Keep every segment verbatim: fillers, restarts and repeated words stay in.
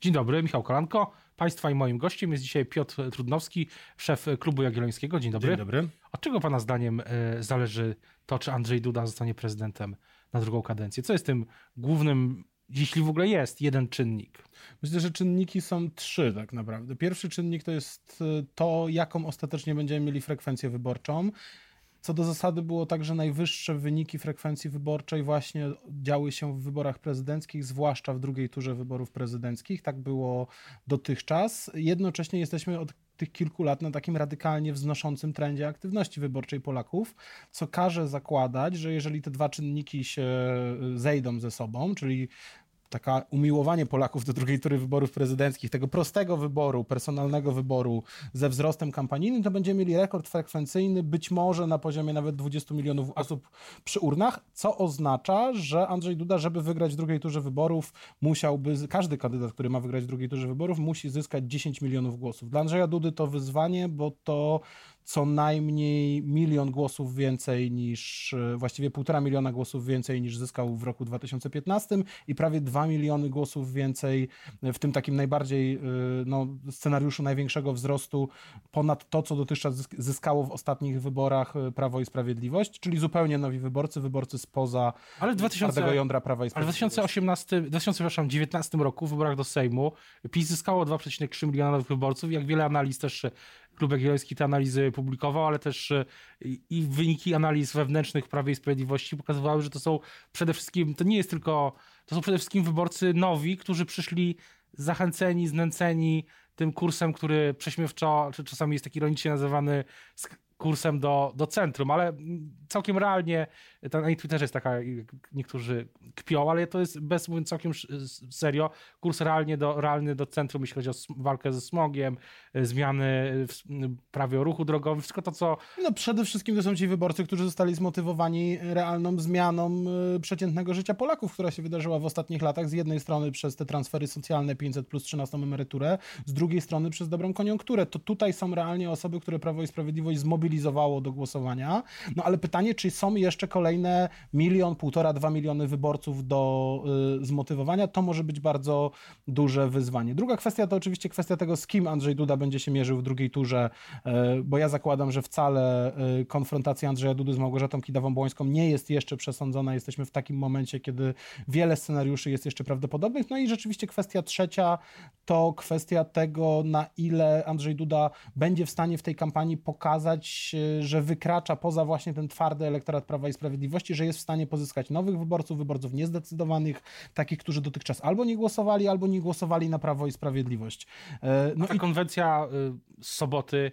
Dzień dobry, Michał Kolanko. Państwa i moim gościem jest dzisiaj Piotr Trudnowski, szef Klubu Jagiellońskiego. Dzień dobry. Dzień dobry. Od czego pana zdaniem zależy to, czy Andrzej Duda zostanie prezydentem na drugą kadencję? Co jest tym głównym, jeśli w ogóle jest, jeden czynnik? Myślę, że czynniki są trzy tak naprawdę. Pierwszy czynnik to jest to, jaką ostatecznie będziemy mieli frekwencję wyborczą. Co do zasady było tak, że najwyższe wyniki frekwencji wyborczej właśnie działy się w wyborach prezydenckich, zwłaszcza w drugiej turze wyborów prezydenckich. Tak było dotychczas. Jednocześnie jesteśmy od tych kilku lat na takim radykalnie wznoszącym trendzie aktywności wyborczej Polaków, co każe zakładać, że jeżeli te dwa czynniki się zejdą ze sobą, czyli taka umiłowanie Polaków do drugiej tury wyborów prezydenckich, tego prostego wyboru, personalnego wyboru ze wzrostem kampanijnym, to będziemy mieli rekord frekwencyjny, być może na poziomie nawet dwudziestu milionów osób przy urnach, co oznacza, że Andrzej Duda, żeby wygrać w drugiej turze wyborów, musiałby, każdy kandydat, który ma wygrać w drugiej turze wyborów, musi zyskać dziesięć milionów głosów. Dla Andrzeja Dudy to wyzwanie, bo to co najmniej milion głosów więcej niż, właściwie półtora miliona głosów więcej niż zyskał w roku dwa tysiące piętnastym i prawie dwa miliony głosów więcej w tym takim najbardziej no, scenariuszu największego wzrostu ponad to, co dotychczas zyskało w ostatnich wyborach Prawo i Sprawiedliwość, czyli zupełnie nowi wyborcy, wyborcy spoza twardego jądra Prawa i Sprawiedliwości. Ale w dwa tysiące dziewiętnastym roku w wyborach do Sejmu PiS zyskało dwa przecinek trzy miliona nowych wyborców. Jak wiele analiz też Klub Jagielloński te analizy publikował, ale też i wyniki analiz wewnętrznych Prawa i Sprawiedliwości pokazywały, że to są przede wszystkim, to nie jest tylko, to są przede wszystkim wyborcy nowi, którzy przyszli zachęceni, znęceni tym kursem, który prześmiewczo, czy czasami jest tak ironicznie nazywany kursem do, do centrum, ale całkiem realnie, to na Twitterze jest taka, niektórzy kpią, ale to jest bez mówiąc całkiem serio, kurs realnie do, realny do centrum, jeśli chodzi o walkę ze smogiem, zmiany w prawie o ruchu drogowym, wszystko to, co... No przede wszystkim to są ci wyborcy, którzy zostali zmotywowani realną zmianą przeciętnego życia Polaków, która się wydarzyła w ostatnich latach, z jednej strony przez te transfery socjalne pięćset plus trzynastą emeryturę, z drugiej strony przez dobrą koniunkturę. To tutaj są realnie osoby, które Prawo i Sprawiedliwość zmobilizowało do głosowania. No ale pytanie, czy są jeszcze kolejne milion, półtora, dwa miliony wyborców do y, zmotywowania? To może być bardzo duże wyzwanie. Druga kwestia to oczywiście kwestia tego, z kim Andrzej Duda będzie się mierzył w drugiej turze, y, bo ja zakładam, że wcale y, konfrontacja Andrzeja Dudy z Małgorzatą Kidawą-Błońską nie jest jeszcze przesądzona. Jesteśmy w takim momencie, kiedy wiele scenariuszy jest jeszcze prawdopodobnych. No i rzeczywiście kwestia trzecia to kwestia tego, na ile Andrzej Duda będzie w stanie w tej kampanii pokazać, że wykracza poza właśnie ten twardy elektorat Prawa i Sprawiedliwości, że jest w stanie pozyskać nowych wyborców, wyborców niezdecydowanych, takich, którzy dotychczas albo nie głosowali, albo nie głosowali na Prawo i Sprawiedliwość. No ta i... konwencja z soboty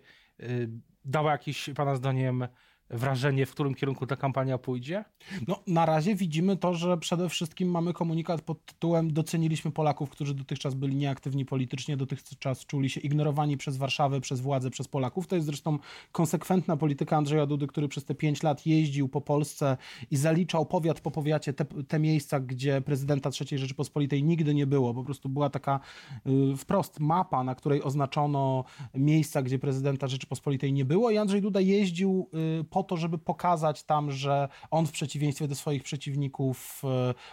dała jakieś, pana zdaniem, wrażenie, w którym kierunku ta kampania pójdzie? No, na razie widzimy to, że przede wszystkim mamy komunikat pod tytułem doceniliśmy Polaków, którzy dotychczas byli nieaktywni politycznie, dotychczas czuli się ignorowani przez Warszawę, przez władzę, przez Polaków. To jest zresztą konsekwentna polityka Andrzeja Dudy, który przez te pięć lat jeździł po Polsce i zaliczał powiat po powiacie te, te miejsca, gdzie prezydenta trzeciej Rzeczypospolitej nigdy nie było. Po prostu była taka y, wprost mapa, na której oznaczono miejsca, gdzie prezydenta Rzeczypospolitej nie było i Andrzej Duda jeździł y, po po to, żeby pokazać tam, że on w przeciwieństwie do swoich przeciwników,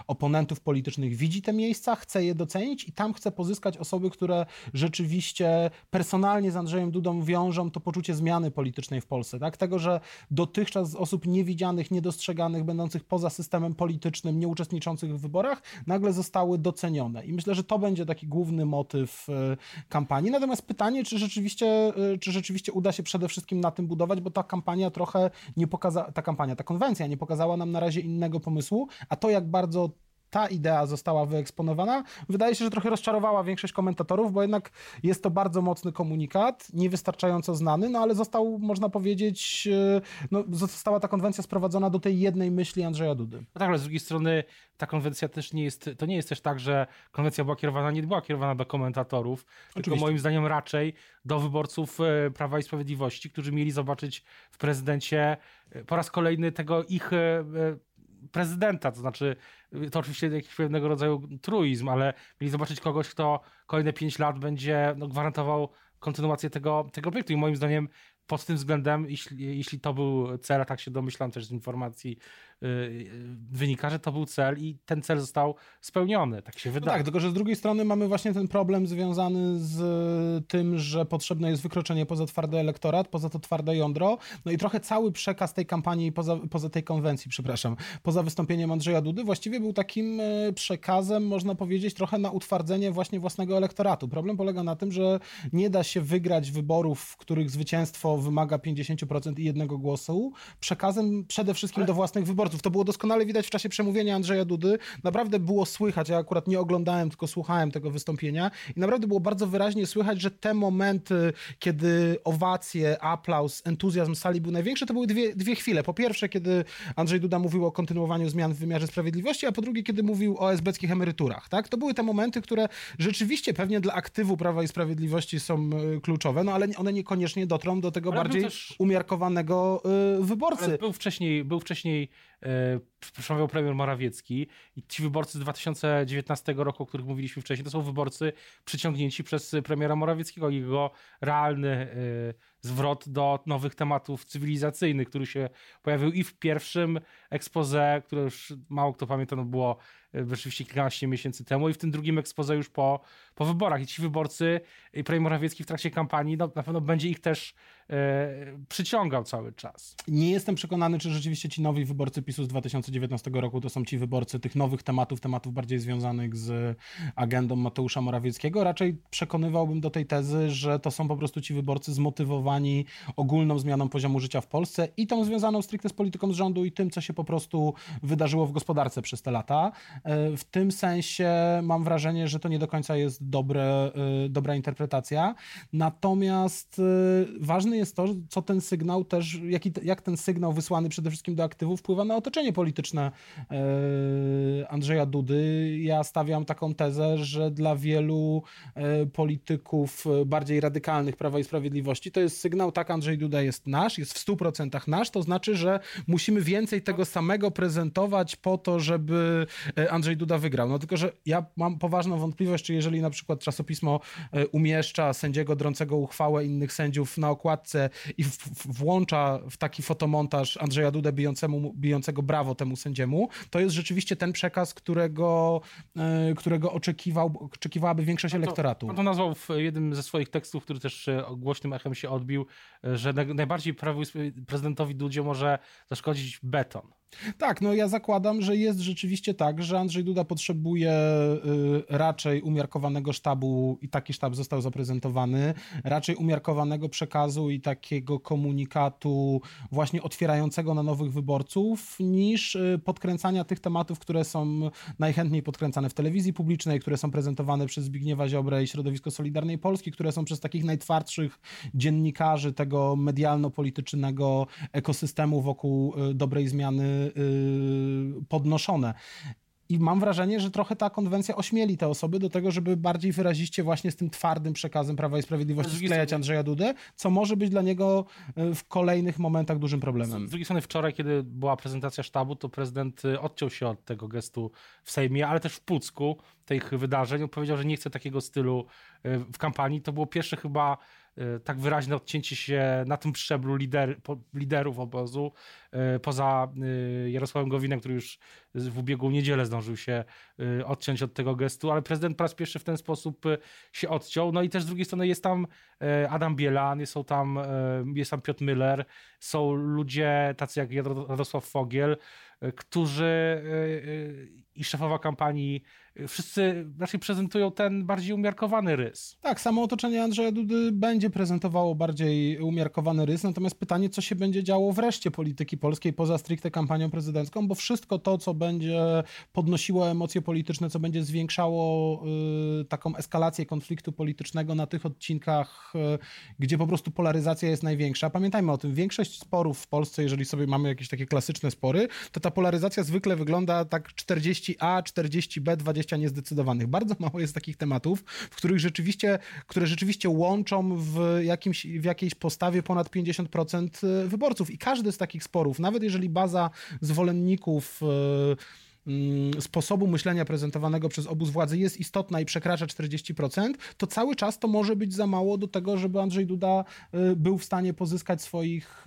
oponentów politycznych widzi te miejsca, chce je docenić i tam chce pozyskać osoby, które rzeczywiście personalnie z Andrzejem Dudą wiążą to poczucie zmiany politycznej w Polsce. Tak? Tego, że dotychczas osób niewidzianych, niedostrzeganych, będących poza systemem politycznym, nieuczestniczących w wyborach, nagle zostały docenione. I myślę, że to będzie taki główny motyw kampanii. Natomiast pytanie, czy rzeczywiście, czy rzeczywiście uda się przede wszystkim na tym budować, bo ta kampania trochę nie pokaza- ta kampania, ta konwencja nie pokazała nam na razie innego pomysłu, a to jak bardzo ta idea została wyeksponowana, wydaje się, że trochę rozczarowała większość komentatorów, bo jednak jest to bardzo mocny komunikat, niewystarczająco znany, no ale został, można powiedzieć, no, została ta konwencja sprowadzona do tej jednej myśli Andrzeja Dudy. No tak, ale z drugiej strony ta konwencja też nie jest, to nie jest też tak, że konwencja była kierowana, nie była kierowana do komentatorów, oczywiście, tylko moim zdaniem raczej do wyborców Prawa i Sprawiedliwości, którzy mieli zobaczyć w prezydencie po raz kolejny tego ich prezydenta, to znaczy to oczywiście jakiś pewnego rodzaju truizm, ale mieli zobaczyć kogoś, kto kolejne pięć lat będzie no, gwarantował kontynuację tego, tego projektu i moim zdaniem pod tym względem, jeśli, jeśli to był cel, tak się domyślam też z informacji wynika, że to był cel i ten cel został spełniony. Tak się wydaje. No tak, tylko że z drugiej strony mamy właśnie ten problem związany z tym, że potrzebne jest wykroczenie poza twardy elektorat, poza to twarde jądro. No i trochę cały przekaz tej kampanii, poza, poza tej konwencji, przepraszam, poza wystąpieniem Andrzeja Dudy, właściwie był takim przekazem, można powiedzieć, trochę na utwardzenie właśnie własnego elektoratu. Problem polega na tym, że nie da się wygrać wyborów, w których zwycięstwo wymaga pięćdziesiąt procent i jednego głosu, przekazem przede wszystkim Ale... do własnych wyborców. To było doskonale widać w czasie przemówienia Andrzeja Dudy. Naprawdę było słychać, ja akurat nie oglądałem, tylko słuchałem tego wystąpienia i naprawdę było bardzo wyraźnie słychać, że te momenty, kiedy owacje, aplauz, entuzjazm sali był największy, to były dwie, dwie chwile. Po pierwsze, kiedy Andrzej Duda mówił o kontynuowaniu zmian w wymiarze sprawiedliwości, a po drugie, kiedy mówił o esbeckich emeryturach. Tak? To były te momenty, które rzeczywiście pewnie dla aktywu Prawa i Sprawiedliwości są kluczowe, no ale one niekoniecznie dotrą do tego ale bardziej też... umiarkowanego y, wyborcy. Ale był wcześniej, był wcześniej y, przemawiał premier Morawiecki i ci wyborcy z dwa tysiące dziewiętnastego roku, o których mówiliśmy wcześniej, to są wyborcy przyciągnięci przez premiera Morawieckiego i jego realny y, zwrot do nowych tematów cywilizacyjnych, który się pojawił i w pierwszym expose, które już mało kto pamięta, no było rzeczywiście kilkanaście miesięcy temu, i w tym drugim expose już po, po wyborach. I ci wyborcy, i premier Morawiecki w trakcie kampanii, no, na pewno będzie ich też y, przyciągał cały czas. Nie jestem przekonany, czy rzeczywiście ci nowi wyborcy PiSu z dwa tysiące dziewiętnastego roku to są ci wyborcy tych nowych tematów, tematów bardziej związanych z agendą Mateusza Morawieckiego. Raczej przekonywałbym do tej tezy, że to są po prostu ci wyborcy zmotywowani ogólną zmianą poziomu życia w Polsce i tą związaną stricte z polityką z rządu i tym, co się po prostu wydarzyło w gospodarce przez te lata. W tym sensie mam wrażenie, że to nie do końca jest dobre, dobra interpretacja. Natomiast ważne jest to, co ten sygnał też, jak, i, jak ten sygnał wysłany przede wszystkim do aktywów wpływa na otoczenie polityczne Andrzeja Dudy. Ja stawiam taką tezę, że dla wielu polityków bardziej radykalnych Prawa i Sprawiedliwości to jest sygnał, tak, Andrzej Duda jest nasz, jest w stu procentach nasz, to znaczy, że musimy więcej tego samego prezentować po to, żeby Andrzej Duda wygrał. No tylko, że ja mam poważną wątpliwość, czy jeżeli na przykład czasopismo umieszcza sędziego drącego uchwałę innych sędziów na okładce i w- w- włącza w taki fotomontaż Andrzeja Dudę bijącemu, bijącego brawo temu sędziemu, to jest rzeczywiście ten przekaz, którego, którego oczekiwał, oczekiwałaby większość on to, elektoratu. On to nazwał w jednym ze swoich tekstów, który też głośnym echem się odbił, że najbardziej prezydentowi Dudzie może zaszkodzić beton. Tak, no ja zakładam, że jest rzeczywiście tak, że Andrzej Duda potrzebuje raczej umiarkowanego sztabu i taki sztab został zaprezentowany, raczej umiarkowanego przekazu i takiego komunikatu właśnie otwierającego na nowych wyborców, niż podkręcania tych tematów, które są najchętniej podkręcane w telewizji publicznej, które są prezentowane przez Zbigniewa Ziobrę i środowisko Solidarnej Polski, które są przez takich najtwardszych dziennikarzy tego medialno-politycznego ekosystemu wokół dobrej zmiany podnoszone. I mam wrażenie, że trochę ta konwencja ośmieli te osoby do tego, żeby bardziej wyraziście właśnie z tym twardym przekazem Prawa i Sprawiedliwości sklejać Andrzeja Dudę, co może być dla niego w kolejnych momentach dużym problemem. Z drugiej strony wczoraj, kiedy była prezentacja sztabu, to prezydent odciął się od tego gestu w Sejmie, ale też w Pucku tych wydarzeń. On powiedział, że nie chce takiego stylu w kampanii. To było pierwsze chyba tak wyraźne odcięcie się na tym szczeblu lider, liderów obozu, poza Jarosławem Gowinem, który już w ubiegłą niedzielę zdążył się odciąć od tego gestu, ale prezydent po raz pierwszy w ten sposób się odciął. No i też z drugiej strony jest tam Adam Bielan, są tam, jest tam Piotr Miller, są ludzie tacy jak Jarosław Fogiel, którzy i szefowa kampanii, wszyscy raczej prezentują ten bardziej umiarkowany rys. Tak, samo otoczenie Andrzeja Dudy będzie prezentowało bardziej umiarkowany rys, natomiast pytanie, co się będzie działo w reszcie polityki polskiej poza stricte kampanią prezydencką, bo wszystko to, co będzie podnosiło emocje polityczne, co będzie zwiększało y, taką eskalację konfliktu politycznego na tych odcinkach, y, gdzie po prostu polaryzacja jest największa. Pamiętajmy o tym, większość sporów w Polsce, jeżeli sobie mamy jakieś takie klasyczne spory, to ta polaryzacja zwykle wygląda tak czterdzieści A, czterdzieści B, dwadzieścia niezdecydowanych. Bardzo mało jest takich tematów, w których rzeczywiście, które rzeczywiście łączą w, jakimś, w jakiejś postawie ponad pięćdziesiąt procent wyborców. I każdy z takich sporów, nawet jeżeli baza zwolenników sposobu myślenia prezentowanego przez obóz władzy jest istotna i przekracza czterdzieści procent, to cały czas to może być za mało do tego, żeby Andrzej Duda był w stanie pozyskać swoich,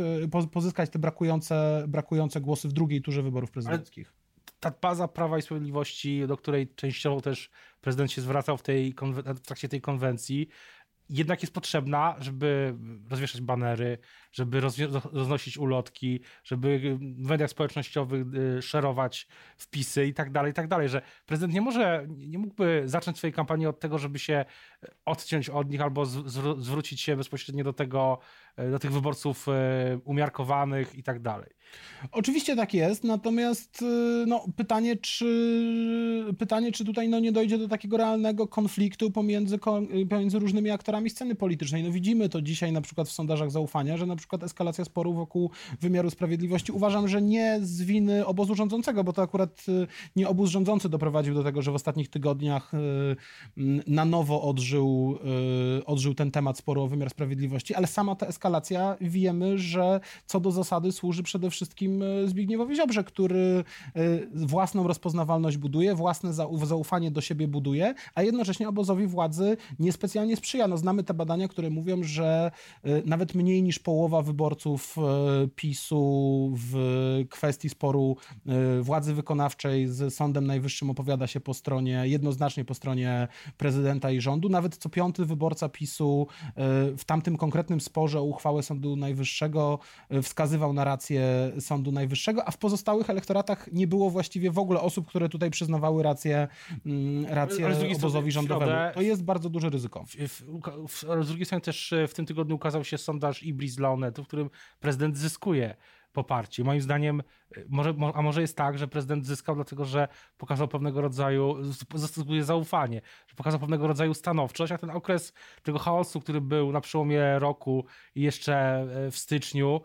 pozyskać te brakujące, brakujące głosy w drugiej turze wyborów prezydenckich. Ale ta baza Prawa i Sprawiedliwości, do której częściowo też prezydent się zwracał w, tej, w trakcie tej konwencji, jednak jest potrzebna, żeby rozwieszać banery, żeby rozwi- roznosić ulotki, żeby w mediach społecznościowych szerować wpisy i tak dalej, i tak dalej, że prezydent nie może, nie mógłby zacząć swojej kampanii od tego, żeby się odciąć od nich albo zw- zwrócić się bezpośrednio do tego, do tych wyborców umiarkowanych i tak dalej. Oczywiście tak jest, natomiast no, pytanie, czy, pytanie, czy tutaj no, nie dojdzie do takiego realnego konfliktu pomiędzy, pomiędzy różnymi aktorami sceny politycznej. No widzimy to dzisiaj na przykład w sondażach zaufania, że na przykład eskalacja sporu wokół wymiaru sprawiedliwości uważam, że nie z winy obozu rządzącego, bo to akurat nie obóz rządzący doprowadził do tego, że w ostatnich tygodniach na nowo odżył, odżył ten temat sporu o wymiar sprawiedliwości, ale sama ta eskalacja, wiemy, że co do zasady służy przede wszystkim Zbigniewowi Ziobrze, który własną rozpoznawalność buduje, własne zaufanie do siebie buduje, a jednocześnie obozowi władzy niespecjalnie sprzyja. No znamy te badania, które mówią, że nawet mniej niż połowa wyborców PiSu w kwestii sporu władzy wykonawczej z Sądem Najwyższym opowiada się po stronie, jednoznacznie po stronie prezydenta i rządu. Nawet co piąty wyborca PiSu w tamtym konkretnym sporze o uchwałę Sądu Najwyższego wskazywał na rację Sądu Najwyższego, a w pozostałych elektoratach nie było właściwie w ogóle osób, które tutaj przyznawały rację, rację obozowi rządowemu. To jest bardzo duże ryzyko. Z drugiej strony też w tym tygodniu ukazał się sondaż Ibris dla Onetu, w którym prezydent zyskuje poparcie. Moim zdaniem, może, a może jest tak, że prezydent zyskał dlatego, że pokazał pewnego rodzaju, zastosuje zaufanie, że pokazał pewnego rodzaju stanowczość, a ten okres tego chaosu, który był na przełomie roku i jeszcze w styczniu,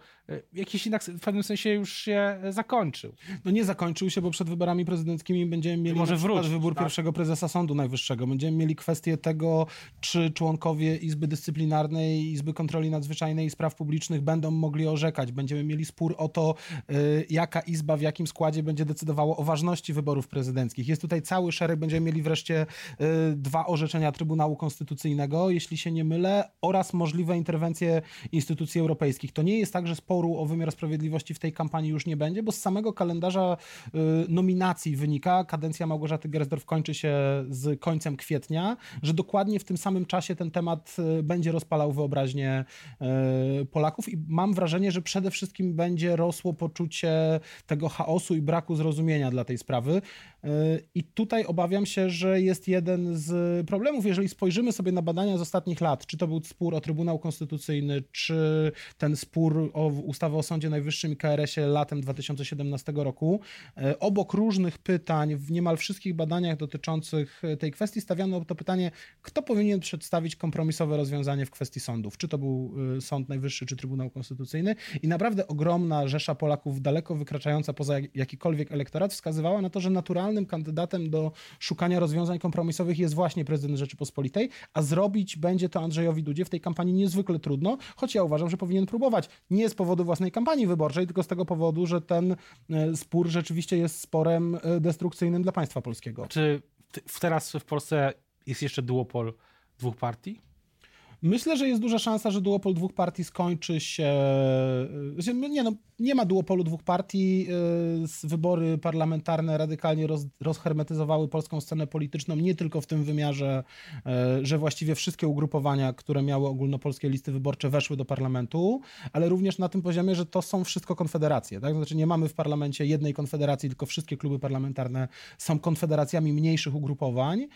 jakiś jednak w pewnym sensie już się zakończył. No nie zakończył się, bo przed wyborami prezydenckimi będziemy mieli może na przykład wrócić, wybór tak? pierwszego prezesa Sądu Najwyższego. Będziemy mieli kwestię tego, czy członkowie Izby Dyscyplinarnej, Izby Kontroli Nadzwyczajnej i Spraw Publicznych będą mogli orzekać. Będziemy mieli spór o to, y, jaka izba w jakim składzie będzie decydowała o ważności wyborów prezydenckich. Jest tutaj cały szereg, będziemy mieli wreszcie y, dwa orzeczenia Trybunału Konstytucyjnego, jeśli się nie mylę, oraz możliwe interwencje instytucji europejskich. To nie jest tak, że sporu o wymiar sprawiedliwości w tej kampanii już nie będzie, bo z samego kalendarza y, nominacji wynika, kadencja Małgorzaty Gersdorf kończy się z końcem kwietnia, że dokładnie w tym samym czasie ten temat y, będzie rozpalał wyobraźnię y, Polaków i mam wrażenie, że przede wszystkim będzie będzie rosło poczucie tego chaosu i braku zrozumienia dla tej sprawy. I tutaj obawiam się, że jest jeden z problemów. Jeżeli spojrzymy sobie na badania z ostatnich lat, czy to był spór o Trybunał Konstytucyjny, czy ten spór o ustawę o Sądzie Najwyższym i K R S ie latem dwa tysiące siedemnastego roku, obok różnych pytań w niemal wszystkich badaniach dotyczących tej kwestii stawiano to pytanie, kto powinien przedstawić kompromisowe rozwiązanie w kwestii sądów. Czy to był Sąd Najwyższy, czy Trybunał Konstytucyjny. I naprawdę ogromny na rzesza Polaków daleko wykraczająca poza jakikolwiek elektorat wskazywała na to, że naturalnym kandydatem do szukania rozwiązań kompromisowych jest właśnie prezydent Rzeczypospolitej, a zrobić będzie to Andrzejowi Dudzie w tej kampanii niezwykle trudno, choć ja uważam, że powinien próbować. Nie z powodu własnej kampanii wyborczej, tylko z tego powodu, że ten spór rzeczywiście jest sporem destrukcyjnym dla państwa polskiego. Czy teraz w Polsce jest jeszcze duopol dwóch partii? Myślę, że jest duża szansa, że duopol dwóch partii skończy się... Nie, no, nie ma duopolu dwóch partii. Wybory parlamentarne radykalnie roz, rozhermetyzowały polską scenę polityczną, nie tylko w tym wymiarze, że właściwie wszystkie ugrupowania, które miały ogólnopolskie listy wyborcze, weszły do parlamentu, ale również na tym poziomie, że to są wszystko konfederacje. Tak? Znaczy nie mamy w parlamencie jednej konfederacji, tylko wszystkie kluby parlamentarne są konfederacjami mniejszych ugrupowań,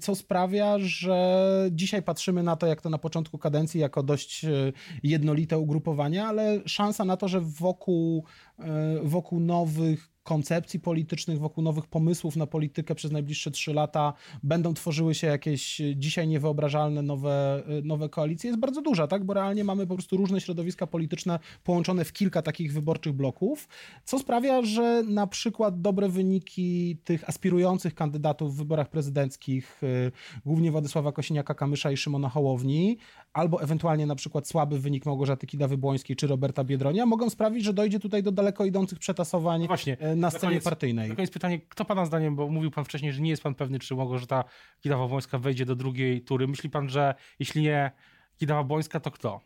co sprawia, że dzisiaj patrzymy na to, jak to na początku kadencji jako dość jednolite ugrupowania, ale szansa na to, że wokół, wokół nowych koncepcji politycznych, wokół nowych pomysłów na politykę przez najbliższe trzy lata będą tworzyły się jakieś dzisiaj niewyobrażalne nowe, nowe koalicje jest bardzo duża, tak? Bo realnie mamy po prostu różne środowiska polityczne połączone w kilka takich wyborczych bloków, co sprawia, że na przykład dobre wyniki tych aspirujących kandydatów w wyborach prezydenckich, głównie Władysława Kosiniaka-Kamysza i Szymona Hołowni, albo ewentualnie na przykład słaby wynik Małgorzaty Kidawy-Błońskiej czy Roberta Biedronia mogą sprawić, że dojdzie tutaj do daleko idących przetasowań. Właśnie. na scenie koniec, partyjnej. Na koniec pytanie, kto pana zdaniem, bo mówił pan wcześniej, że nie jest pan pewny, czy Małgorzata Kidawa-Błońska wejdzie do drugiej tury. Myśli pan, że jeśli nie Kidawa-Błońska, to kto?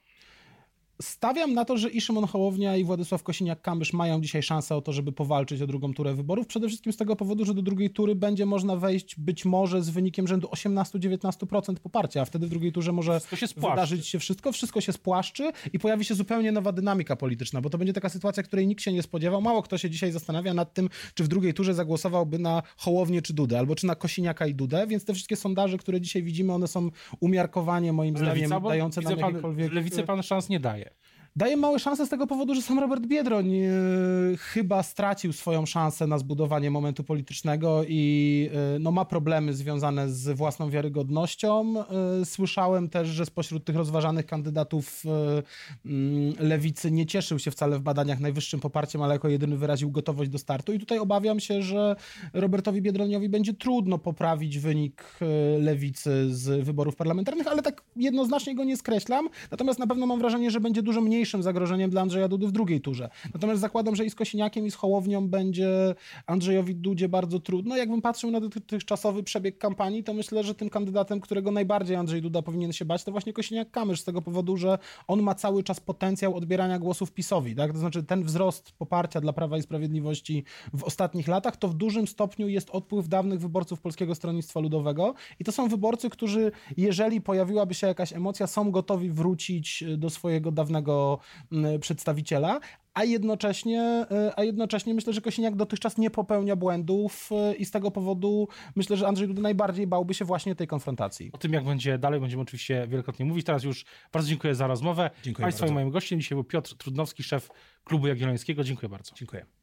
Stawiam na to, że i Szymon Hołownia, i Władysław Kosiniak-Kamysz mają dzisiaj szansę o to, żeby powalczyć o drugą turę wyborów. Przede wszystkim z tego powodu, że do drugiej tury będzie można wejść być może z wynikiem rzędu osiemnaście do dziewiętnastu procent poparcia, a wtedy w drugiej turze może się wydarzyć się wszystko, wszystko się spłaszczy i pojawi się zupełnie nowa dynamika polityczna, bo to będzie taka sytuacja, której nikt się nie spodziewał. Mało kto się dzisiaj zastanawia nad tym, czy w drugiej turze zagłosowałby na Hołownię czy Dudę, albo czy na Kosiniaka i Dudę, więc te wszystkie sondaże, które dzisiaj widzimy, one są umiarkowanie, moim zdaniem, dające nam jakiekolwiek... Lewicy pan szans nie daje. Daje małe szanse z tego powodu, że sam Robert Biedroń yy, chyba stracił swoją szansę na zbudowanie momentu politycznego i yy, no, ma problemy związane z własną wiarygodnością. Yy, słyszałem też, że spośród tych rozważanych kandydatów yy, yy, lewicy nie cieszył się wcale w badaniach najwyższym poparciem, ale jako jedyny wyraził gotowość do startu. I tutaj obawiam się, że Robertowi Biedroniowi będzie trudno poprawić wynik yy, lewicy z wyborów parlamentarnych, ale tak jednoznacznie go nie skreślam. Natomiast na pewno mam wrażenie, że będzie dużo mniej mniejszym zagrożeniem dla Andrzeja Dudy w drugiej turze. Natomiast zakładam, że i z Kosiniakiem, i z Hołownią będzie Andrzejowi Dudzie bardzo trudno. Jakbym patrzył na dotychczasowy przebieg kampanii, to myślę, że tym kandydatem, którego najbardziej Andrzej Duda powinien się bać, to właśnie Kosiniak-Kamysz, z tego powodu, że on ma cały czas potencjał odbierania głosów PiS-owi. Tak? To znaczy ten wzrost poparcia dla Prawa i Sprawiedliwości w ostatnich latach, to w dużym stopniu jest odpływ dawnych wyborców Polskiego Stronnictwa Ludowego i to są wyborcy, którzy, jeżeli pojawiłaby się jakaś emocja, są gotowi wrócić do swojego dawnego przedstawiciela, a jednocześnie, a jednocześnie myślę, że Kosiniak dotychczas nie popełnia błędów i z tego powodu myślę, że Andrzej Duda najbardziej bałby się właśnie tej konfrontacji. O tym, jak będzie dalej, będziemy oczywiście wielokrotnie mówić. Teraz już bardzo dziękuję za rozmowę. Dziękuję Państwu bardzo. I moim gościem dzisiaj był Piotr Trudnowski, szef Klubu Jagiellońskiego. Dziękuję bardzo. Dziękuję.